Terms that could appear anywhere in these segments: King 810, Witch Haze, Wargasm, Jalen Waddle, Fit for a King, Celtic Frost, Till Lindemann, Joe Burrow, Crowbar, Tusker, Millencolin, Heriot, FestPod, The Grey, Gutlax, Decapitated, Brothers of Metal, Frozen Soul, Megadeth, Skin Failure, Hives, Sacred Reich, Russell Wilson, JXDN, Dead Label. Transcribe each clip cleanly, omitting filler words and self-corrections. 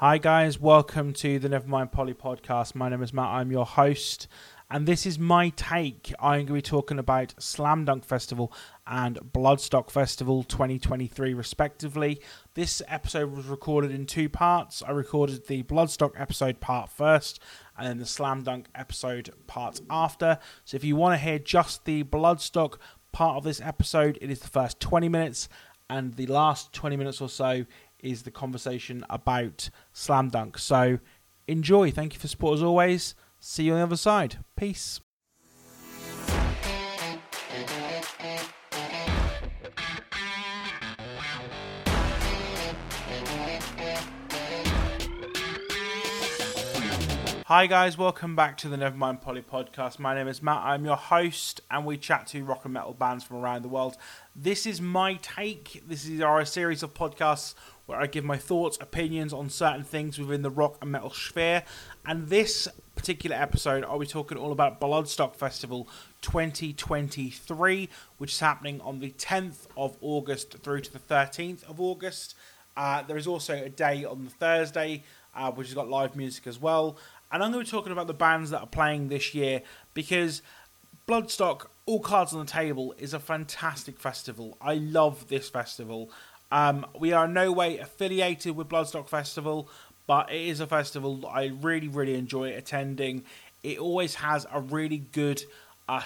Hi guys, welcome to the Nevermind Polly podcast. My name is Matt, I'm your host, and this is my take. I'm going to be talking about Slam Dunk Festival and Bloodstock Festival 2023 respectively. This episode was recorded in two parts. I recorded the Bloodstock episode part first and then the Slam Dunk episode part after. So if you want to hear just the Bloodstock part of this episode, it is the first 20 minutes and the last 20 minutes or so is the conversation about Slam Dunk. So enjoy. Thank you for support as always. See you on the other side. Peace. Hi guys, welcome back to the Nevermind Polly podcast. My name is Matt, I'm your host, and we chat to rock and metal bands from around the world. This is my take. This is our series of podcasts where I give my thoughts, opinions on certain things within the rock and metal sphere. And this particular episode, I'll be talking all about Bloodstock Festival 2023, which is happening on the 10th of August through to the 13th of August. There is also a day on the Thursday, which has got live music as well. And I'm going to be talking about the bands that are playing this year, because Bloodstock, all cards on the table, is a fantastic festival. I love this festival. We are in no way affiliated with Bloodstock Festival, but it is a festival I really, really enjoy attending. It always has a really good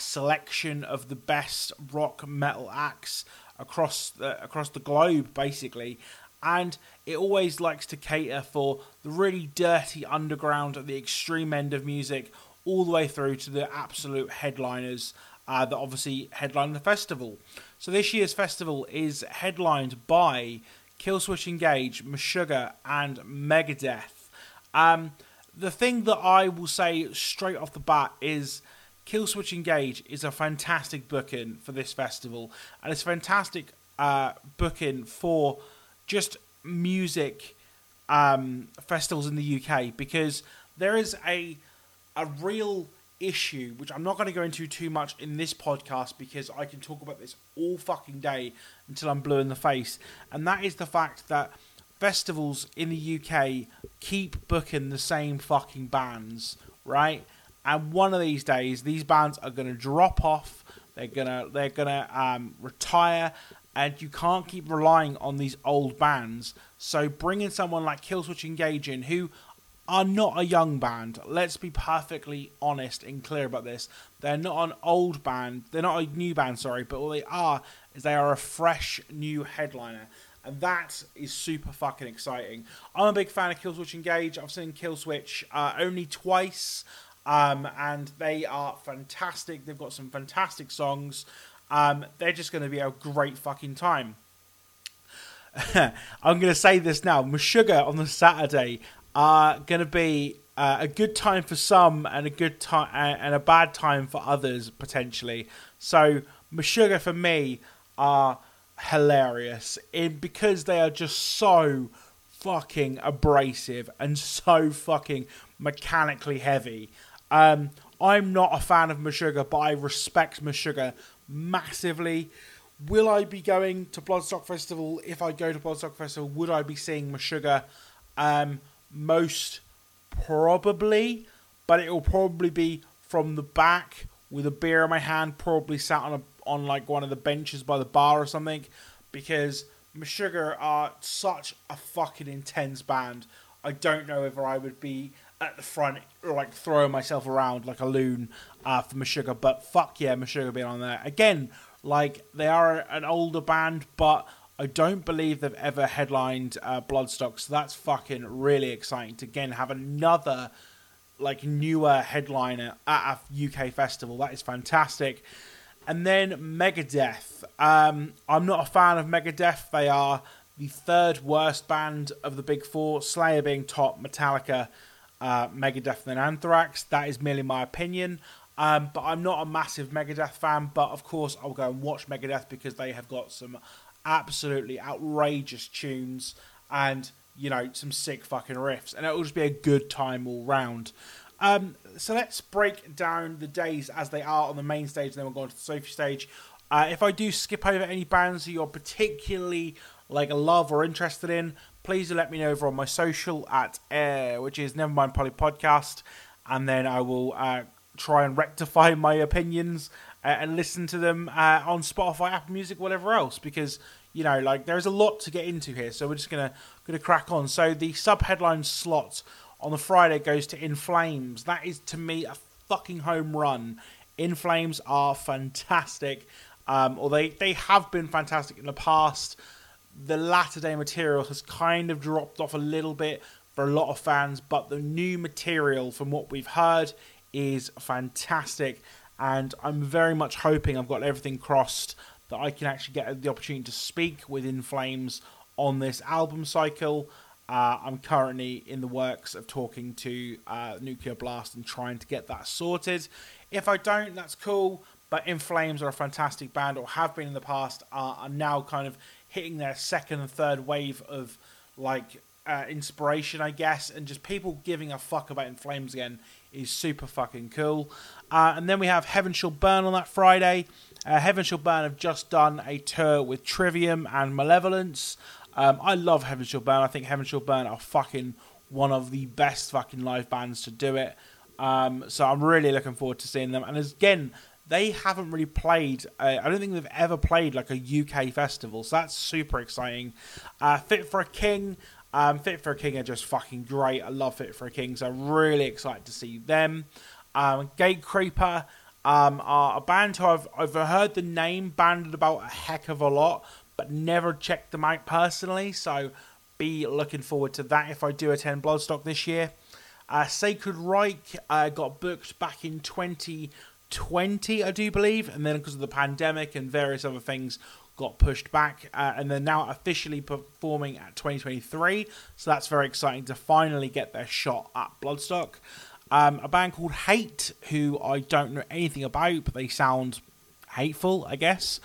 selection of the best rock metal acts across the globe, basically. And it always likes to cater for the really dirty underground at the extreme end of music, all the way through to the absolute headliners that obviously headline the festival. So this year's festival is headlined by Killswitch Engage, Meshuggah and Megadeth. The thing that I will say straight off the bat is Killswitch Engage is a fantastic booking for this festival. And it's a fantastic booking for just music festivals in the UK, because there is a real issue, which I'm not going to go into too much in this podcast because I can talk about this all fucking day until I'm blue in the face, and that is the fact that festivals in the UK keep booking the same fucking bands, right? And one of these days, these bands are going to drop off, they're going to retire, and you can't keep relying on these old bands. So bringing someone like Killswitch Engage in, who are not a young band, let's be perfectly honest and clear about this. They're not an old band, they're not a new band, sorry, but all they are is they are a fresh new headliner. And that is super fucking exciting. I'm a big fan of Killswitch Engage. I've seen Killswitch only twice, and they are fantastic. They've got some fantastic songs. They're just going to be a great fucking time. I'm going to say this now. Meshuggah on the Saturday are going to be a good time for some and a good time and a bad time for others potentially. So Meshuggah for me are hilarious because they are just so fucking abrasive and so fucking mechanically heavy. I'm not a fan of Meshuggah, but I respect Meshuggah massively. Will I be going to Bloodstock Festival? If I go to Bloodstock Festival, would I be seeing Meshuggah? Most probably, but it will probably be from the back with a beer in my hand, probably sat on like one of the benches by the bar or something, because Meshuggah are such a fucking intense band. I don't know if I would be at the front, like throwing myself around like a loon for Meshuggah, but fuck yeah, Meshuggah being on there again. Like, they are an older band, but I don't believe they've ever headlined Bloodstock, so that's fucking really exciting to again have another like newer headliner at a UK festival. That is fantastic. And then Megadeth. I'm not a fan of Megadeth. They are the third worst band of the big four, Slayer being top, Metallica, Megadeth and Anthrax. That is merely my opinion, but I'm not a massive Megadeth fan, but of course I'll go and watch Megadeth because they have got some absolutely outrageous tunes and, you know, some sick fucking riffs, and it'll just be a good time all round. So let's break down the days as they are on the main stage, and then we'll go on to the Sophie stage. If I do skip over any bands that you're particularly love or interested in, please do let me know over on my social at which is Nevermind Polly Podcast, and then I will try and rectify my opinions and listen to them on Spotify, Apple Music, whatever else, because you know, like, there's a lot to get into here, so we're just gonna crack on. So the sub-headline slot on the Friday goes to In Flames. That is, to me, a fucking home run. In Flames are fantastic, or they have been fantastic in the past. The latter-day material has kind of dropped off a little bit for a lot of fans, but the new material, from what we've heard, is fantastic, and I'm very much hoping, I've got everything crossed, that I can actually get the opportunity to speak with In Flames on this album cycle. I'm currently in the works of talking to Nuclear Blast and trying to get that sorted. If I don't, that's cool, but In Flames are a fantastic band, or have been in the past, are now kind of hitting their second and third wave of inspiration, I guess, and just people giving a fuck about In Flames again is super fucking cool. And then we have Heaven Shall Burn on that Friday. Heaven Shall Burn have just done a tour with Trivium and Malevolence. I love Heaven Shall Burn. I think Heaven Shall Burn are fucking one of the best fucking live bands to do it. So I'm really looking forward to seeing them. And again, they haven't really played, I don't think they've ever played like a UK festival, so that's super exciting. Fit for a King. Fit for a King are just fucking great. I love Fit for a King, so I'm really excited to see them. Gatecreeper are a band who I've heard the name banded about a heck of a lot, but never checked them out personally, so be looking forward to that if I do attend Bloodstock this year. Sacred Reich got booked back in 2020, I do believe, and then because of the pandemic and various other things, got pushed back, and they're now officially performing at 2023, so that's very exciting to finally get their shot at Bloodstock. A band called Hate, who I don't know anything about, but they sound hateful, I guess.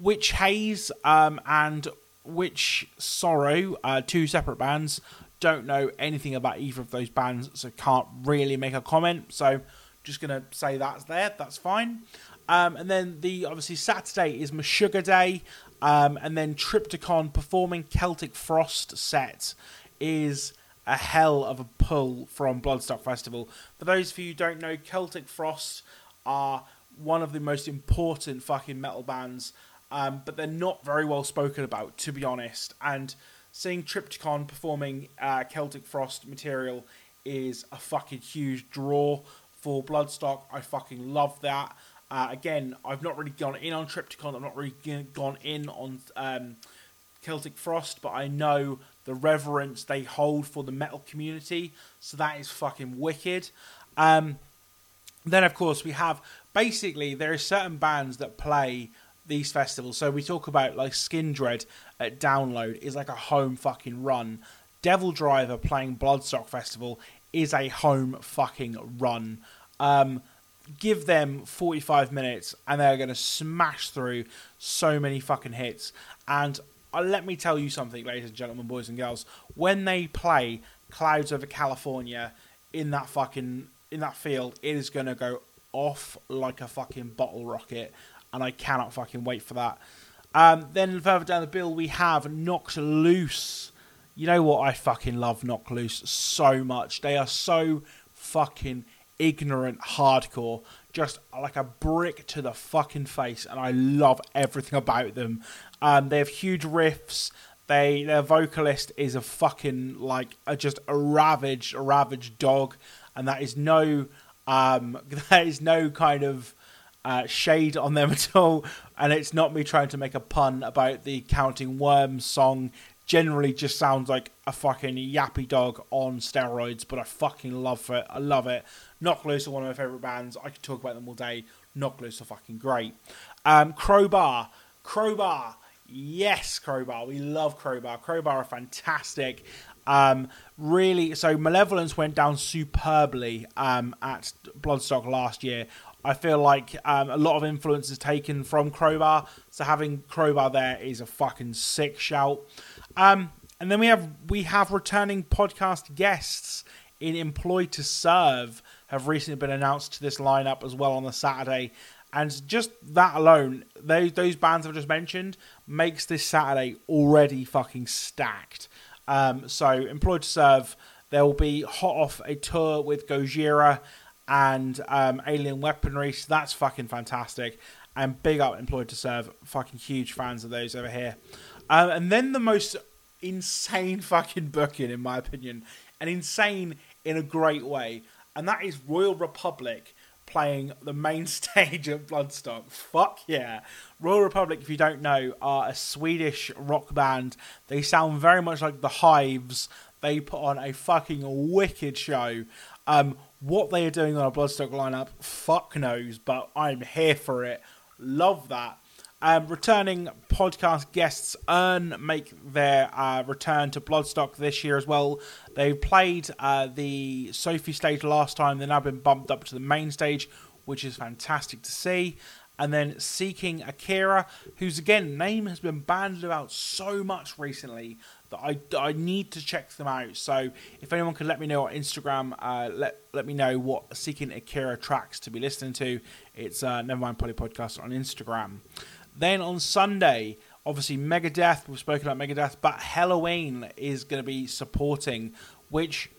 Witch Haze and Witch Sorrow, two separate bands, don't know anything about either of those bands, so can't really make a comment, so just going to say that's there, that's fine. And then obviously Saturday is Meshuggah Day, and then Triptykon performing Celtic Frost set is a hell of a pull from Bloodstock Festival. For those of you who don't know, Celtic Frost are one of the most important fucking metal bands, but they're not very well spoken about, to be honest, and seeing Triptykon performing Celtic Frost material is a fucking huge draw for Bloodstock. I fucking love that. Again, I've not really gone in on Triptykon, I've not really gone in on Celtic Frost, but I know the reverence they hold for the metal community, so that is fucking wicked. Then, of course, we have, basically, there are certain bands that play these festivals, so we talk about, like, Skindred at Download is like a home fucking run. Devil Driver playing Bloodstock Festival is a home fucking run. Give them 45 minutes and they're going to smash through so many fucking hits. And let me tell you something, ladies and gentlemen, boys and girls. When they play Clouds Over California in that field, it is going to go off like a fucking bottle rocket. And I cannot fucking wait for that. Then further down the bill, we have Knocked Loose. You know what? I fucking love Knocked Loose so much. They are so fucking ignorant hardcore, just like a brick to the fucking face, and I love everything about them. They have huge riffs. Their vocalist is a fucking just a ravaged dog, and that is no kind of shade on them at all, and it's not me trying to make a pun about the Counting Worms song. Generally just sounds like a fucking yappy dog on steroids, but I fucking love it. I love it. Knocked Loose are one of my favourite bands. I could talk about them all day. Knocked Loose are fucking great. Crowbar. Crowbar. Yes, Crowbar. We love Crowbar. Crowbar are fantastic. Really, so Malevolence went down superbly at Bloodstock last year. I feel like a lot of influence is taken from Crowbar, so having Crowbar there is a fucking sick shout. And then we have returning podcast guests in Employed to Serve have recently been announced to this lineup as well on the Saturday, And just that alone, those bands I've just mentioned, makes this Saturday already fucking stacked. So Employed to Serve, there will be hot off a tour with Gojira and Alien Weaponry. So that's fucking fantastic. And big up Employed to Serve. Fucking huge fans of those over here. And then the most insane fucking booking, in my opinion. And insane in a great way. And that is Royal Republic playing the main stage at Bloodstock. Fuck yeah. Royal Republic, if you don't know, are a Swedish rock band. They sound very much like The Hives. They put on a fucking wicked show. What they are doing on a Bloodstock lineup, fuck knows, but I'm here for it. Love that. Returning podcast guests Earn make their return to Bloodstock this year as well. They played the Sophie stage last time. They've now been bumped up to the main stage, which is fantastic to see. And then Seeking Akira, whose, again, name has been bandied about so much recently that I need to check them out. So if anyone could let me know on Instagram, let me know what Seeking Akira tracks to be listening to. It's Nevermind Polly Podcast on Instagram. Then on Sunday, obviously Megadeth, we've spoken about Megadeth, but Halloween is going to be supporting, which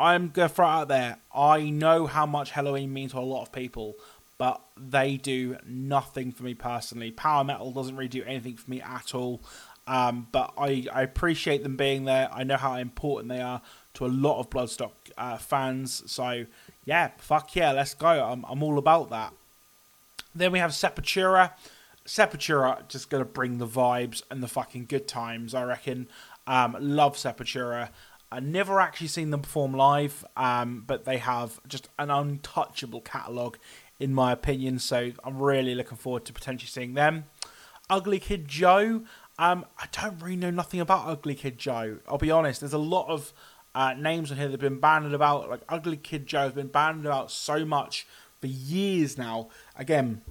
I'm going to throw out there. I know how much Halloween means to a lot of people, but they do nothing for me personally. Power metal doesn't really do anything for me at all. But I appreciate them being there. I know how important they are to a lot of Bloodstock fans. So, yeah, fuck yeah, let's go. I'm all about that. Then we have Sepultura. Sepultura just going to bring the vibes and the fucking good times, I reckon. Love Sepultura. I've never actually seen them perform live, but they have just an untouchable catalogue, in my opinion, so I'm really looking forward to potentially seeing them. Ugly Kid Joe, I don't really know nothing about Ugly Kid Joe, I'll be honest. There's a lot of names on here that have been bandied about, like Ugly Kid Joe has been bandied about so much for years now. Again,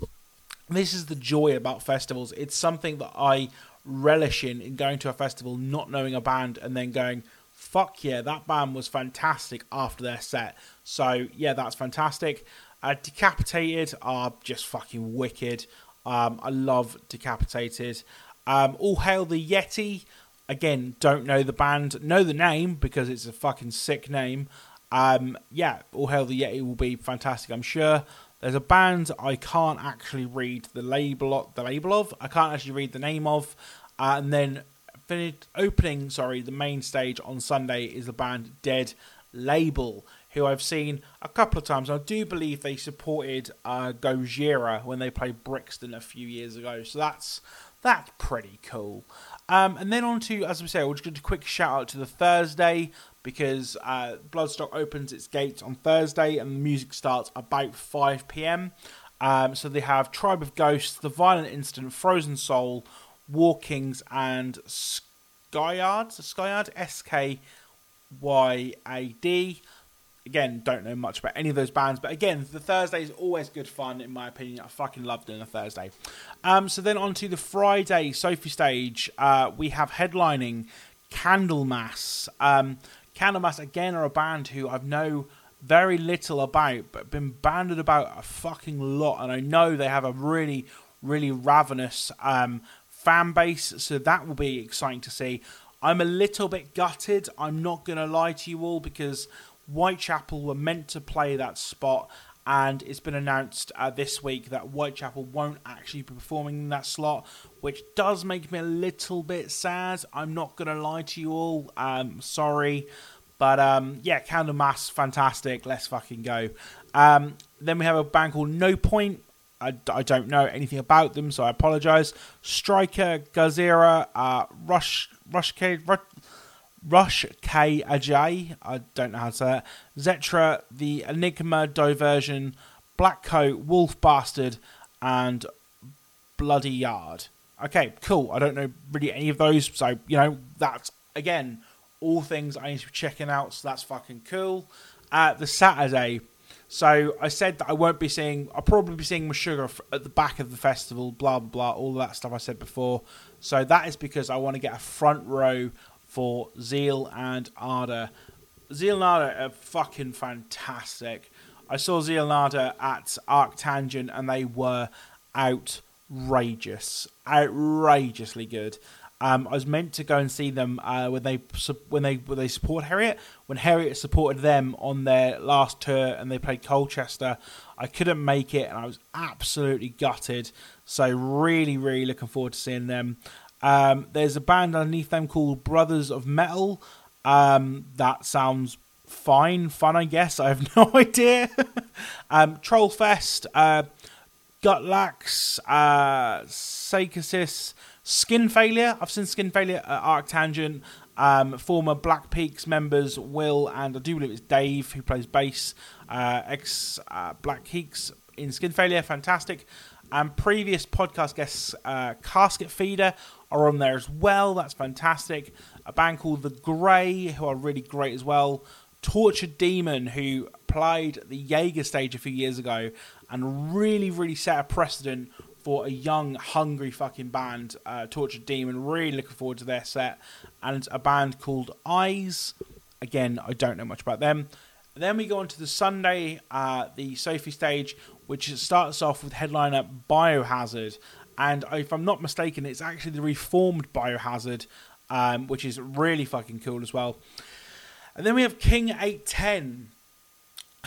this is the joy about festivals. It's something that I relish in going to a festival, not knowing a band, and then going, fuck yeah, that band was fantastic after their set. So yeah, that's fantastic. Decapitated are just fucking wicked. I love Decapitated. All Hail the Yeti. Again, don't know the band. Know the name because it's a fucking sick name. Yeah, All Hail the Yeti will be fantastic, I'm sure. There's a band I can't actually read the label of. I can't actually read the name of. And then the main stage on Sunday is the band Dead Label, who I've seen a couple of times. I do believe they supported Gojira when they played Brixton a few years ago. So that's pretty cool. And then on to, as we say, we'll just give a quick shout out to the Thursday, because Bloodstock opens its gates on Thursday and the music starts about 5 p.m. So they have Tribe of Ghosts, The Violent Incident, Frozen Soul, War Kings, and Skyard, S-K-Y-A-D. Again, don't know much about any of those bands. But again, the Thursday is always good fun, in my opinion. I fucking love doing a Thursday. So then on to the Friday Sophie stage. We have headlining Candlemass. Candlemass, again, are a band who I know very little about, but been banded about a fucking lot. And I know they have a really, really ravenous fan base. So that will be exciting to see. I'm a little bit gutted, I'm not going to lie to you all, because Whitechapel were meant to play that spot, and it's been announced this week that Whitechapel won't actually be performing in that slot, which does make me a little bit sad. I'm not going to lie to you all. Sorry. But yeah, Candlemass, fantastic. Let's fucking go. Then we have a band called No Point. I don't know anything about them, so I apologise. Striker, Gojira, Rush K. Ajay, I don't know how to say that, Zetra, The Enigma, Diversion, Black Coat, Wolf Bastard, and Bloody Yard. Okay, cool. I don't know really any of those, so, you know, that's, again, all things I need to be checking out, so that's fucking cool. The Saturday, so I said that I'll probably be seeing Meshuggah at the back of the festival, blah, blah, blah, all that stuff I said before. So that is because I want to get a front row for Zeal and Ardor. Zeal and Ardor are fucking fantastic. I saw Zeal and Ardor at ArcTanGent and they were outrageously good. I was meant to go and see them when they support Heriot. When Heriot supported them on their last tour and they played Colchester, I couldn't make it and I was absolutely gutted. So really, really looking forward to seeing them. There's a band underneath them called Brothers of Metal. That sounds fun, I guess. I have no idea. Trollfest, Gutlax, Psychosis, Skin Failure. I've seen Skin Failure at ArcTanGent. Former Black Peaks members Will and I do believe it's Dave who plays bass. Black Peaks in Skin Failure, fantastic. And previous podcast guests, Casket Feeder, are on there as well. That's fantastic. A band called The Grey, who are really great as well. Tortured Demon, who played the Jaeger stage a few years ago and really, really set a precedent for a young, hungry fucking band, Tortured Demon. Really looking forward to their set. And a band called Eyes. Again, I don't know much about them. And then we go on to the Sunday, the Sophie stage, which starts off with headliner Biohazard. And if I'm not mistaken, it's actually the reformed Biohazard, which is really fucking cool as well. And then we have King 810,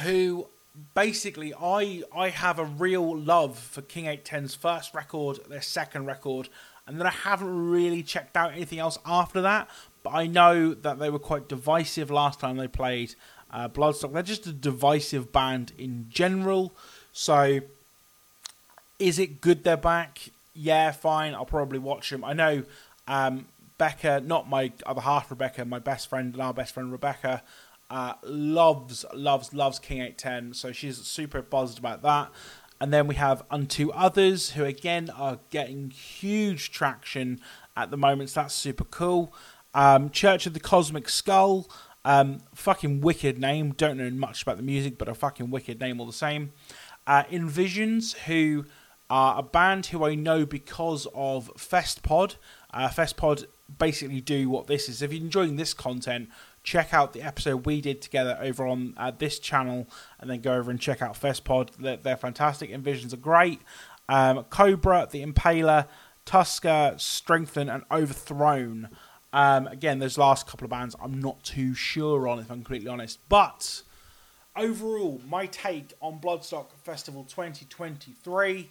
who... Basically, I have a real love for King 810's first record, their second record, and then I haven't really checked out anything else after that, but I know that they were quite divisive last time they played Bloodstock. They're just a divisive band in general, so is it good they're back? Yeah, fine, I'll probably watch them. I know Becca, not my other half Rebecca, my best friend and our best friend Rebecca, loves King 810, so she's super buzzed about that. And then we have Unto Others, who again are getting huge traction at the moment, so that's super cool. Church of the Cosmic Skull, fucking wicked name, don't know much about the music, but a fucking wicked name all the same. Invisions, who are a band who I know because of FestPod. FestPod basically do what this is. If you're enjoying this content, check out the episode we did together over on this channel, and then go over and check out FestPod. They're fantastic. Envisions are great. Cobra, The Impaler, Tusker, Strengthen, and Overthrown. Again, those last couple of bands I'm not too sure on, if I'm completely honest. But overall, my take on Bloodstock Festival 2023,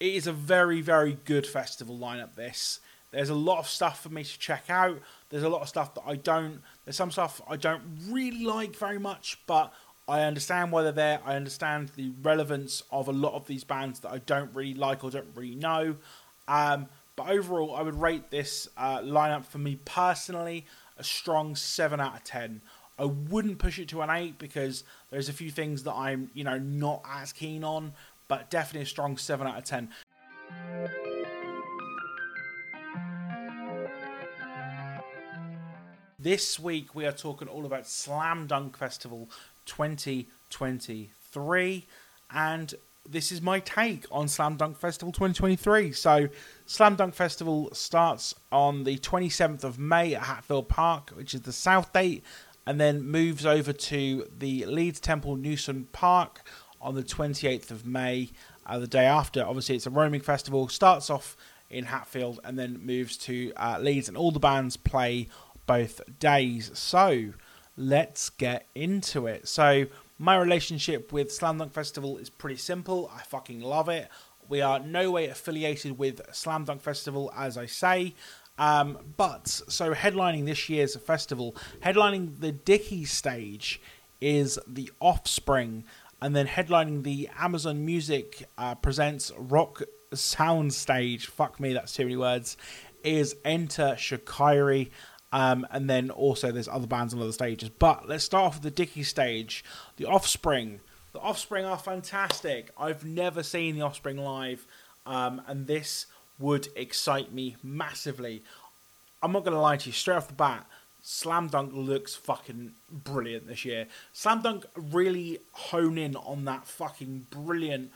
it is a very, very good festival lineup, this. There's a lot of stuff for me to check out. There's a lot of stuff that I don't... There's some stuff I don't really like very much, but I understand why they're there. I understand the relevance of a lot of these bands that I don't really like or don't really know. But overall, I would rate this lineup, for me personally, a strong 7 out of 10. I wouldn't push it to an 8 because there's a few things that I'm, not as keen on, but definitely a strong 7 out of 10. This week, we are talking all about Slam Dunk Festival 2023. And this is my take on Slam Dunk Festival 2023. So, Slam Dunk Festival starts on the 27th of May at Hatfield Park, which is the South Gate, and then moves over to the Leeds Temple Newson Park on the 28th of May, the day after. Obviously, it's a roaming festival. Starts off in Hatfield and then moves to Leeds, and all the bands play both days. So let's get into it. So my relationship with Slam Dunk Festival is pretty simple. I fucking love it. We are no way affiliated with Slam Dunk Festival, as I say. But so headlining this year's festival, headlining the Dickies stage is The Offspring, and then headlining the Amazon Music Presents Rock Sound Stage, fuck me, that's too many words, is Enter Shikari. And then also there's other bands on other stages. But let's start off with the Dickies stage. The Offspring. The Offspring are fantastic. I've never seen The Offspring live. And this would excite me massively. I'm not going to lie to you. Straight off the bat, Slam Dunk looks fucking brilliant this year. Slam Dunk really hone in on that fucking brilliant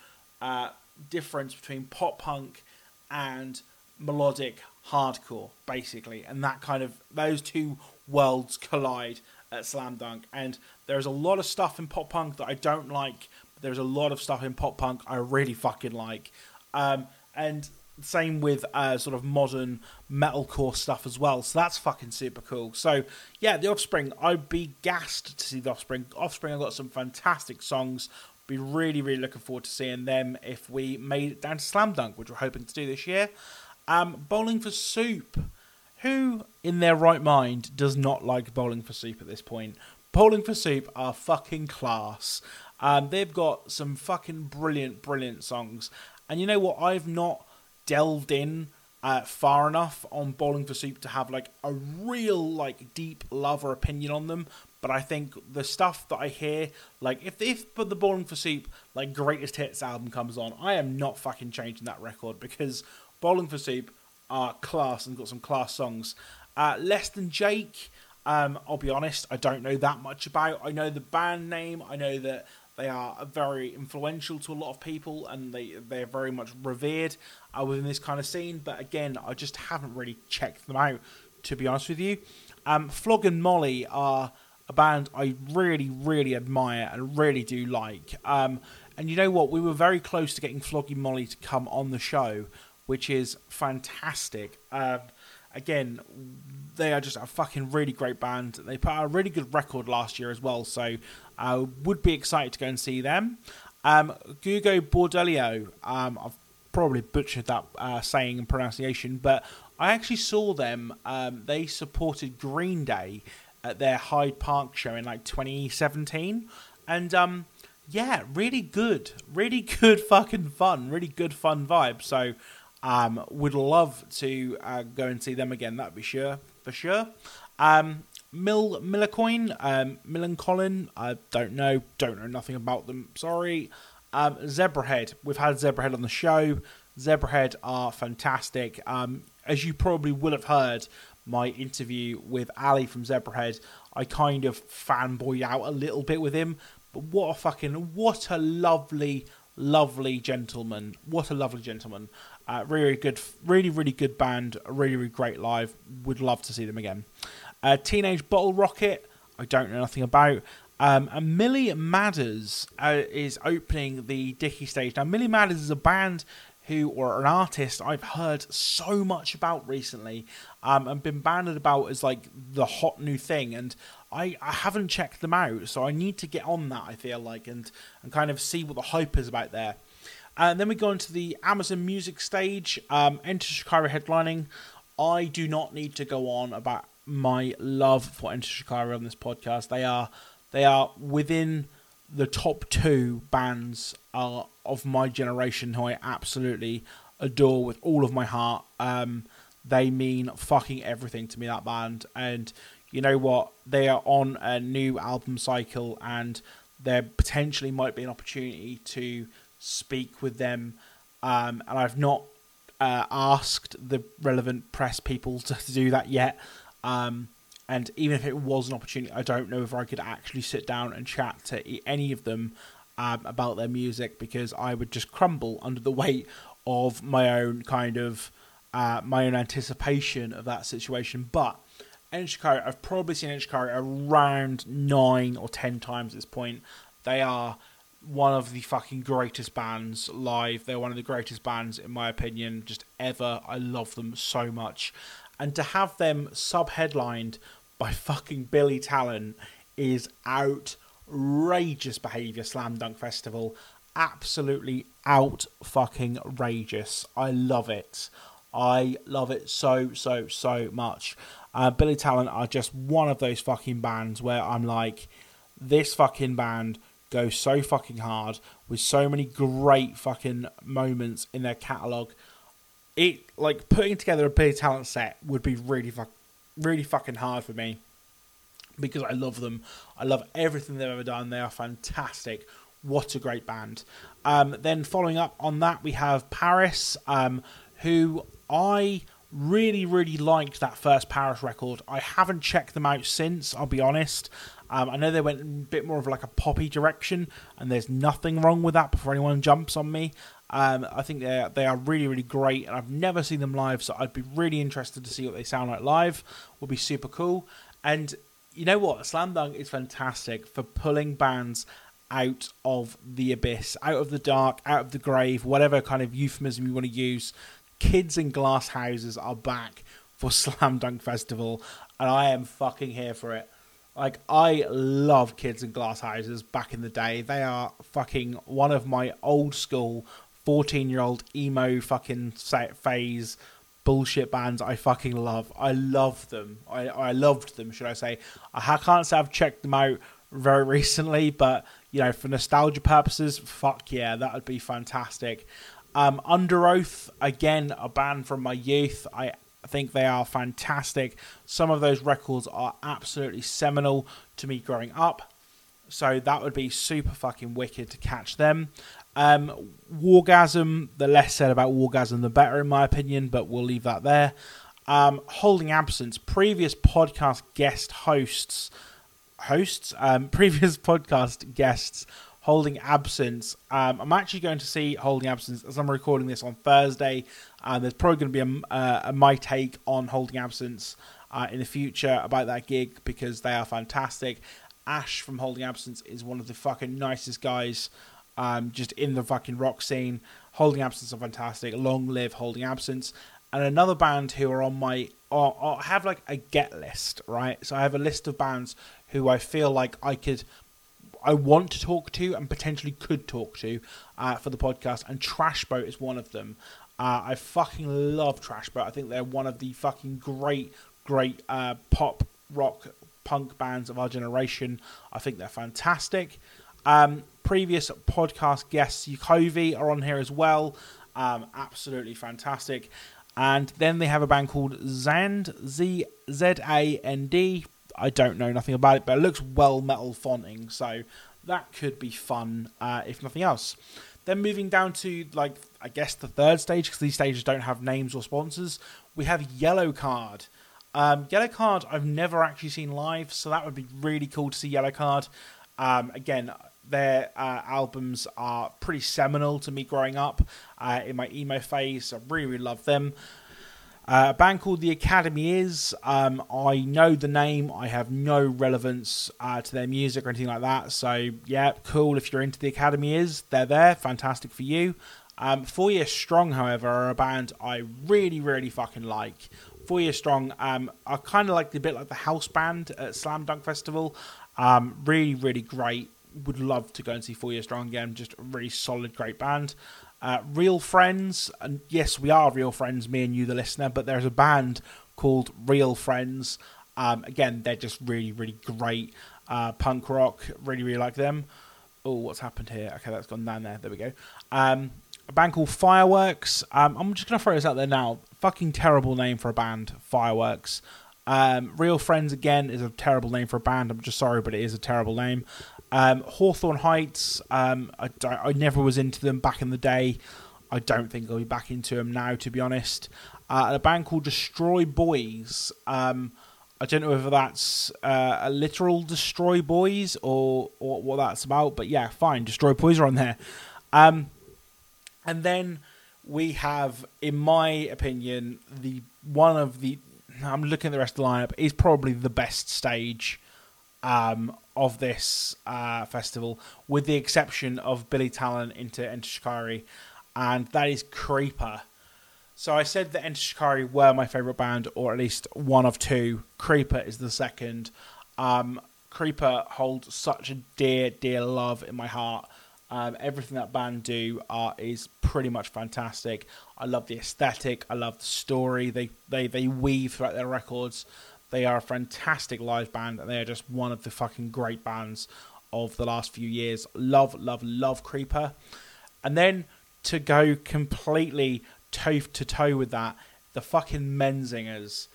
difference between pop punk and melodic hardcore, basically, and that kind of, those two worlds collide at Slam Dunk, and there's a lot of stuff in pop punk that I don't like. There's a lot of stuff in pop punk I really fucking like, and same with sort of modern metalcore stuff as well. So that's fucking super cool. So yeah, The Offspring. I'd be gassed to see The Offspring. Offspring have got some fantastic songs. Be really, really looking forward to seeing them if we made it down to Slam Dunk, which we're hoping to do this year. Bowling for Soup. Who in their right mind does not like Bowling for Soup at this point? Bowling for Soup are fucking class. They've got some fucking brilliant, brilliant songs. And you know what? I've not delved in far enough on Bowling for Soup to have like a real like deep love or opinion on them. But I think the stuff that I hear, like if the Bowling for Soup like greatest hits album comes on, I am not fucking changing that record, because Bowling for Soup are class and got some class songs. Less Than Jake, I'll be honest, I don't know that much about. I know the band name. I know that they are very influential to a lot of people, and they're very much revered within this kind of scene. But again, I just haven't really checked them out, to be honest with you. Flog and Molly are a band I really, really admire and really do like. And you know what? We were very close to getting Flog and Molly to come on the show, which is fantastic. Again, they are just a fucking really great band. They put out a really good record last year as well, so I would be excited to go and see them. Gugo Bordelio, I've probably butchered that saying and pronunciation, but I actually saw them. They supported Green Day at their Hyde Park show in like 2017, and yeah, really good fucking fun, really good fun vibe, so would love to go and see them again. That'd be sure for sure. Millercoin, Millencolin. I don't know nothing about them. Sorry. Zebrahead. We've had Zebrahead on the show. Zebrahead are fantastic. As you probably will have heard, my interview with Ali from Zebrahead, I kind of fanboyed out a little bit with him. But what a lovely, lovely gentleman. What a lovely gentleman. Really good, really, really good band. Really, really great live. Would love to see them again. Teenage Bottle Rocket, I don't know nothing about. And Millie Madders is opening the Dickey stage. Now, Millie Madders is a band or an artist I've heard so much about recently, and been banded about as like the hot new thing, and I haven't checked them out, so I need to get on that, I feel like, and kind of see what the hype is about there. And then we go into the Amazon Music stage, Enter Shikara headlining. I do not need to go on about my love for Enter Shikara on this podcast. They are within the top two bands of my generation who I absolutely adore with all of my heart. They mean fucking everything to me, that band. And you know what? They are on a new album cycle, and there potentially might be an opportunity to speak with them. And I've not asked the relevant press people to do that yet. And even if it was an opportunity, I don't know if I could actually sit down and chat to any of them about their music, because I would just crumble under the weight of my own kind of anticipation of that situation. But Enshikari, I've probably seen Enshikari around 9 or 10 times at this point. They are one of the fucking greatest bands live. They're one of the greatest bands, in my opinion, just ever. I love them so much. And to have them sub-headlined by fucking Billy Talent is outrageous behaviour. Slam Dunk Festival, absolutely out-fucking-rageous. I love it. I love it so, so, so much. Billy Talent are just one of those fucking bands where I'm like, this fucking band goes so fucking hard with so many great fucking moments in their catalogue. It, like, putting together a Billy Talent set would be really fucking hard for me, because I love them. I love everything they've ever done. They are fantastic. What a great band. Then following up on that, we have Paris, who I really, really liked that first Paris record. I haven't checked them out since, I'll be honest. I know they went a bit more of like a poppy direction, and there's nothing wrong with that before anyone jumps on me. I think they are really, really great, and I've never seen them live, so I'd be really interested to see what they sound like live. Would be super cool. And you know what? Slam Dunk is fantastic for pulling bands out of the abyss, out of the dark, out of the grave, whatever kind of euphemism you want to use. Kids in glass houses are back for Slam Dunk Festival, and I am fucking here for it. Like, I love Kids in Glass Houses back in the day. They are fucking one of my old school 14-year-old emo fucking phase bullshit bands I fucking love. I love them. I loved them, should I say. I can't say I've checked them out very recently, but, you know, for nostalgia purposes, fuck yeah, that would be fantastic. Under Oath, again, a band from my youth. I think they are fantastic. Some of those records are absolutely seminal to me growing up. So that would be super fucking wicked to catch them. Wargasm, the less said about Wargasm, the better in my opinion, but we'll leave that there. Holding Absence, previous podcast guest hosts? Previous podcast guests, Holding Absence. I'm actually going to see Holding Absence as I'm recording this on Thursday. There's probably going to be a my take on Holding Absence in the future about that gig, because they are fantastic. Ash from Holding Absence is one of the fucking nicest guys just in the fucking rock scene. Holding Absence are fantastic. Long live Holding Absence. And another band who are on my... I have like a get list, right? So I have a list of bands who I feel like I want to talk to and potentially could talk to for the podcast. And Trash Boat is one of them. I fucking love Trash Boat. I think they're one of the fucking great pop, rock, punk bands of our generation. I think they're fantastic. Previous podcast guests, Yukovi, are on here as well. Absolutely fantastic. And then they have a band called Zand, Z-A-N-D. I don't know nothing about it, but it looks well metal fonting, so that could be fun, if nothing else. Then moving down to, like, I guess the third stage, because these stages don't have names or sponsors, we have Yellow Card. Yellow Card I've never actually seen live, so that would be really cool to see Yellow Card. Again, their albums are pretty seminal to me growing up in my emo phase, so I really, really love them. A band called The Academy Is. I know the name. I have no relevance to their music or anything like that. So, yeah, cool. If you're into The Academy Is, they're there. Fantastic for you. 4 Year Strong, however, are a band I really, really fucking like. 4 Year Strong are kind of like a bit like the house band at Slam Dunk Festival. Really, really great. Would love to go and see 4 Year Strong again. Just a really solid, great band. Real Friends, and yes, we are Real Friends, me and you, the listener, but there's a band called Real Friends. Again, they're just really, really great punk rock. Really, really like them. Oh, what's happened here? Okay, that's gone down there. There we go. A band called Fireworks. I'm just going to throw this out there now. Fucking terrible name for a band, Fireworks. Real Friends, again, is a terrible name for a band. I'm just sorry, but it is a terrible name. Hawthorne Heights, I never was into them back in the day. I don't think I'll be back into them now, to be honest. A band called Destroy Boys. I don't know whether that's a literal Destroy Boys or what that's about, but yeah, fine. Destroy Boys are on there. And then we have, in my opinion, I'm looking at the rest of the lineup, is probably the best stage of this festival, with the exception of Billy Talent into Enter Shikari, and that is Creeper. So I said that Enter Shikari were my favourite band, or at least one of two. Creeper is the second. Creeper holds such a dear, dear love in my heart. Everything that band do is pretty much fantastic. I love the aesthetic. I love the story. They weave throughout their records. They are a fantastic live band, and they are just one of the fucking great bands of the last few years. Love, love, love Creeper. And then to go completely toe-to-toe with that, the fucking Menzingers.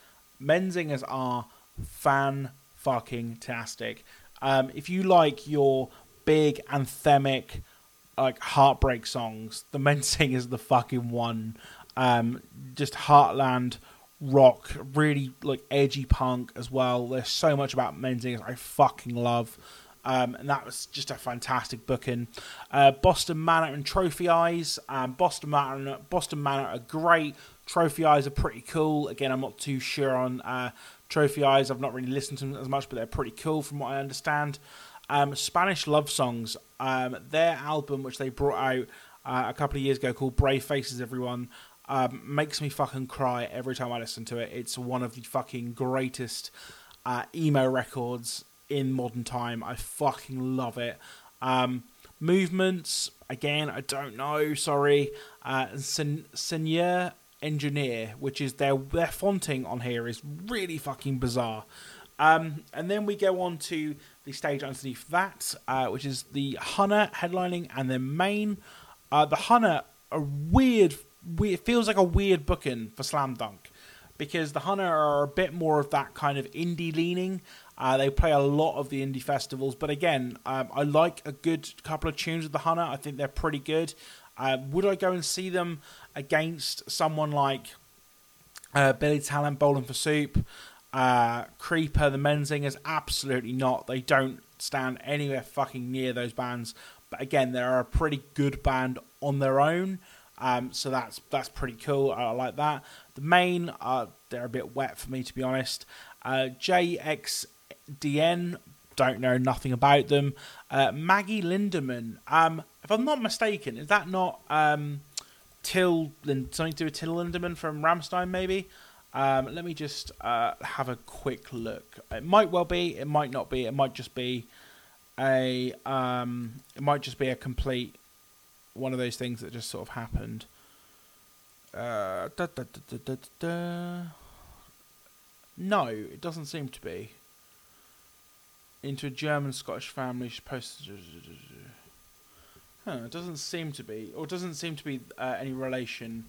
Menzingers are fan-fucking-tastic. If you like your big, anthemic, like, heartbreak songs, the Menzingers are the fucking one. Just heartland rock, really like edgy punk as well. There's so much about Menzingers I fucking love, and that was just a fantastic booking. Boston Manor and Trophy Eyes. Boston Manor are great. Trophy Eyes are pretty cool. Again, I'm not too sure on Trophy Eyes, I've not really listened to them as much, but they're pretty cool from what I understand. Spanish Love Songs, their album, which they brought out a couple of years ago, called Brave Faces Everyone, makes me fucking cry every time I listen to it. It's one of the fucking greatest emo records in modern time. I fucking love it. Movements, again, I don't know, sorry. Senior Engineer, which is their fonting on here is really fucking bizarre. And then we go on to the stage underneath that, which is the Hunter headlining, and then Main. The Hunter are weird, it feels like a weird booking for Slam Dunk, because the Hunter are a bit more of that kind of indie leaning. They play a lot of the indie festivals, but again, I like a good couple of tunes with the Hunter. I think they're pretty good. Would I go and see them against someone like Billy Talent, Bowling for Soup, Creeper, the Menzingers? Absolutely not. They don't stand anywhere fucking near those bands. But again, they are a pretty good band on their own, so that's pretty cool. I like that. The Main, they're a bit wet for me, to be honest. JXDN, don't know nothing about them. Maggie Linderman, if I'm not mistaken, is that not something to do with Till Lindemann from Rammstein, maybe? Let me just have a quick look. It might well be, it might not be, it might just be a complete one of those things that just sort of happened. No, it doesn't seem to be. Into a German-Scottish family, she posted... It doesn't seem to be, any relation.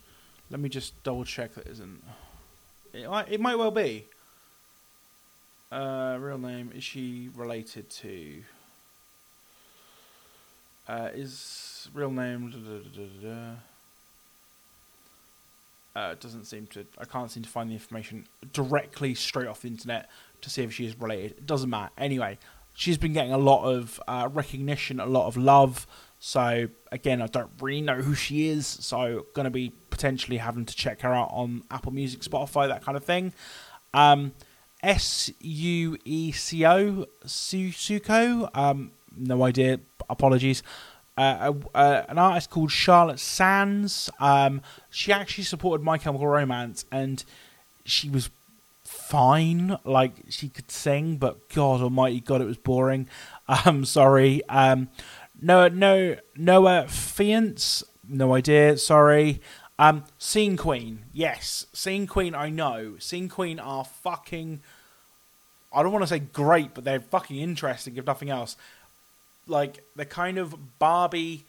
Let me just double check that it isn't. It might well be. Real name, is she related to... is real name... it doesn't seem to... I can't seem to find the information directly straight off the internet to see if she is related. It doesn't matter. Anyway, she's been getting a lot of recognition, a lot of love. So, again, I don't really know who she is. So, going to be potentially having to check her out on Apple Music, Spotify, that kind of thing. Sueco, Sueco, no idea, apologies. An artist called Charlotte Sands. She actually supported My Chemical Romance, and she was fine. Like, she could sing, but God almighty God, it was boring. I'm sorry. Noah Fiance, no idea, sorry. Scene Queen, yes. Scene Queen, I know. Scene Queen are fucking... I don't want to say great, but they're fucking interesting, if nothing else. Like, the kind of Barbie,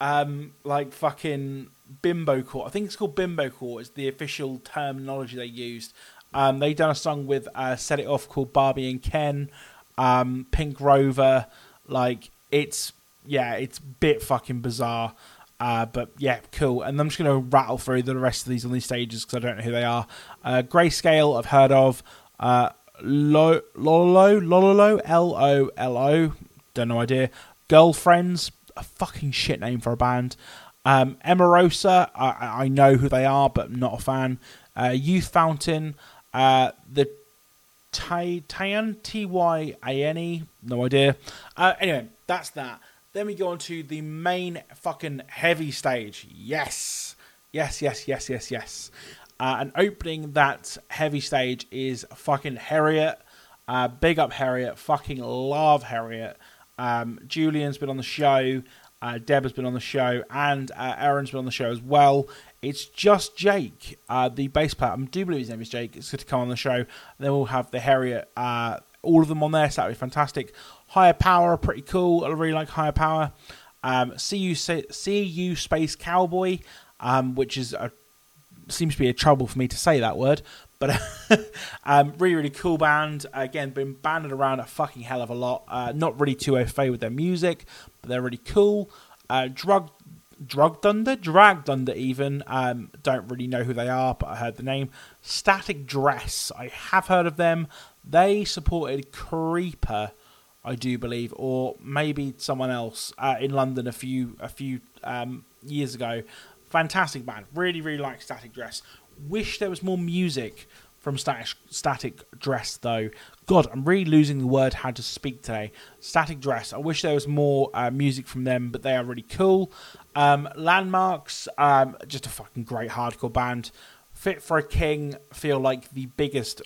like, fucking bimbo court. I think it's called bimbo court. It's the official terminology they used. They done a song with Set It Off called Barbie and Ken, Pink Rover. Like, it's a bit fucking bizarre. But yeah, cool. And I'm just going to rattle through the rest of these on these stages because I don't know who they are. Grayscale, I've heard of. Lololo, L-O-L-O. Don't know idea. Girlfriends, a fucking shit name for a band. Emerosa, I know who they are, but not a fan. Youth Fountain, the Tayan, T-Y-A-N-E, no idea. Anyway, that's that. Then we go on to the main fucking heavy stage. Yes. And opening that heavy stage is fucking Heriot. Big up Heriot. Fucking love Heriot. Julian's been on the show, Deb has been on the show, and Aaron's been on the show as well. It's just Jake, the bass player. I do believe his name is Jake. It's good to come on the show. And then we'll have the Heriot, all of them on there, so that'll be fantastic. Higher Power, pretty cool. I really like Higher Power. CU Space Cowboy, which is seems to be a trouble for me to say that word. But really, really cool band. Again, been banded around a fucking hell of a lot. Not really too au fait with their music, but they're really cool. Drag Thunder even. Don't really know who they are, but I heard the name. Static Dress, I have heard of them. They supported Creeper, I do believe, or maybe someone else in London a few years ago. Fantastic band. Really, really like Static Dress. Wish there was more music from Static Dress, though. God, I'm really losing the word how to speak today. Static Dress. I wish there was more music from them, but they are really cool. Landmarks, just a fucking great hardcore band. Fit for a King feel like the biggest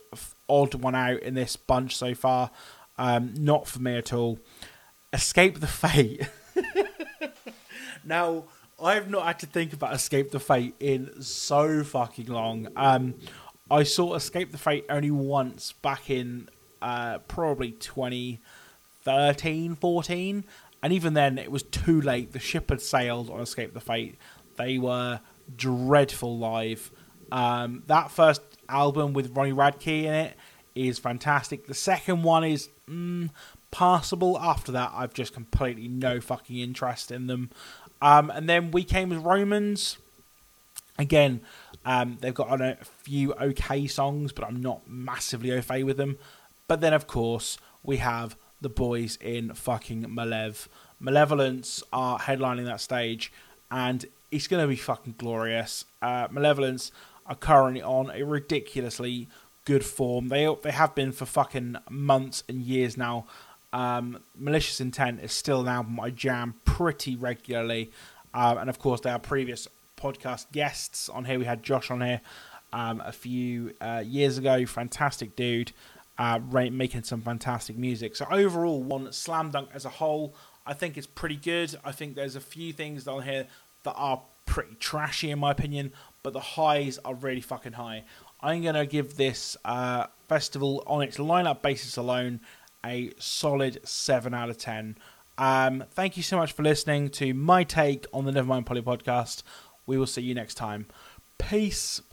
odd one out in this bunch so far. Not for me at all. Escape the Fate. Now, I have not had to think about Escape the Fate in so fucking long. I saw Escape the Fate only once back in probably 2013, 14. And even then, it was too late. The ship had sailed on Escape the Fate. They were dreadful live. That first album with Ronnie Radke in it is fantastic. The second one is passable. After that, I've just completely no fucking interest in them. And then We Came as Romans. Again, they've got on a few okay songs, but I'm not massively au fait with them. But then, of course, we have the boys in fucking Malev. Malevolence are headlining that stage, and it's going to be fucking glorious. Malevolence are currently on a ridiculously good form. They have been for fucking months and years now. Malicious Intent is still an album I jam pretty regularly. And of course, they are previous podcast guests on here. We had Josh on here a few years ago. Fantastic dude, making some fantastic music. So overall, one Slam Dunk as a whole, I think it's pretty good. I think there's a few things on here that are pretty trashy in my opinion, but the highs are really fucking high. I'm going to give this festival, on its lineup basis alone, a solid 7 out of 10. Thank you so much for listening to my take on the Nevermind Polly podcast. We will see you next time. Peace.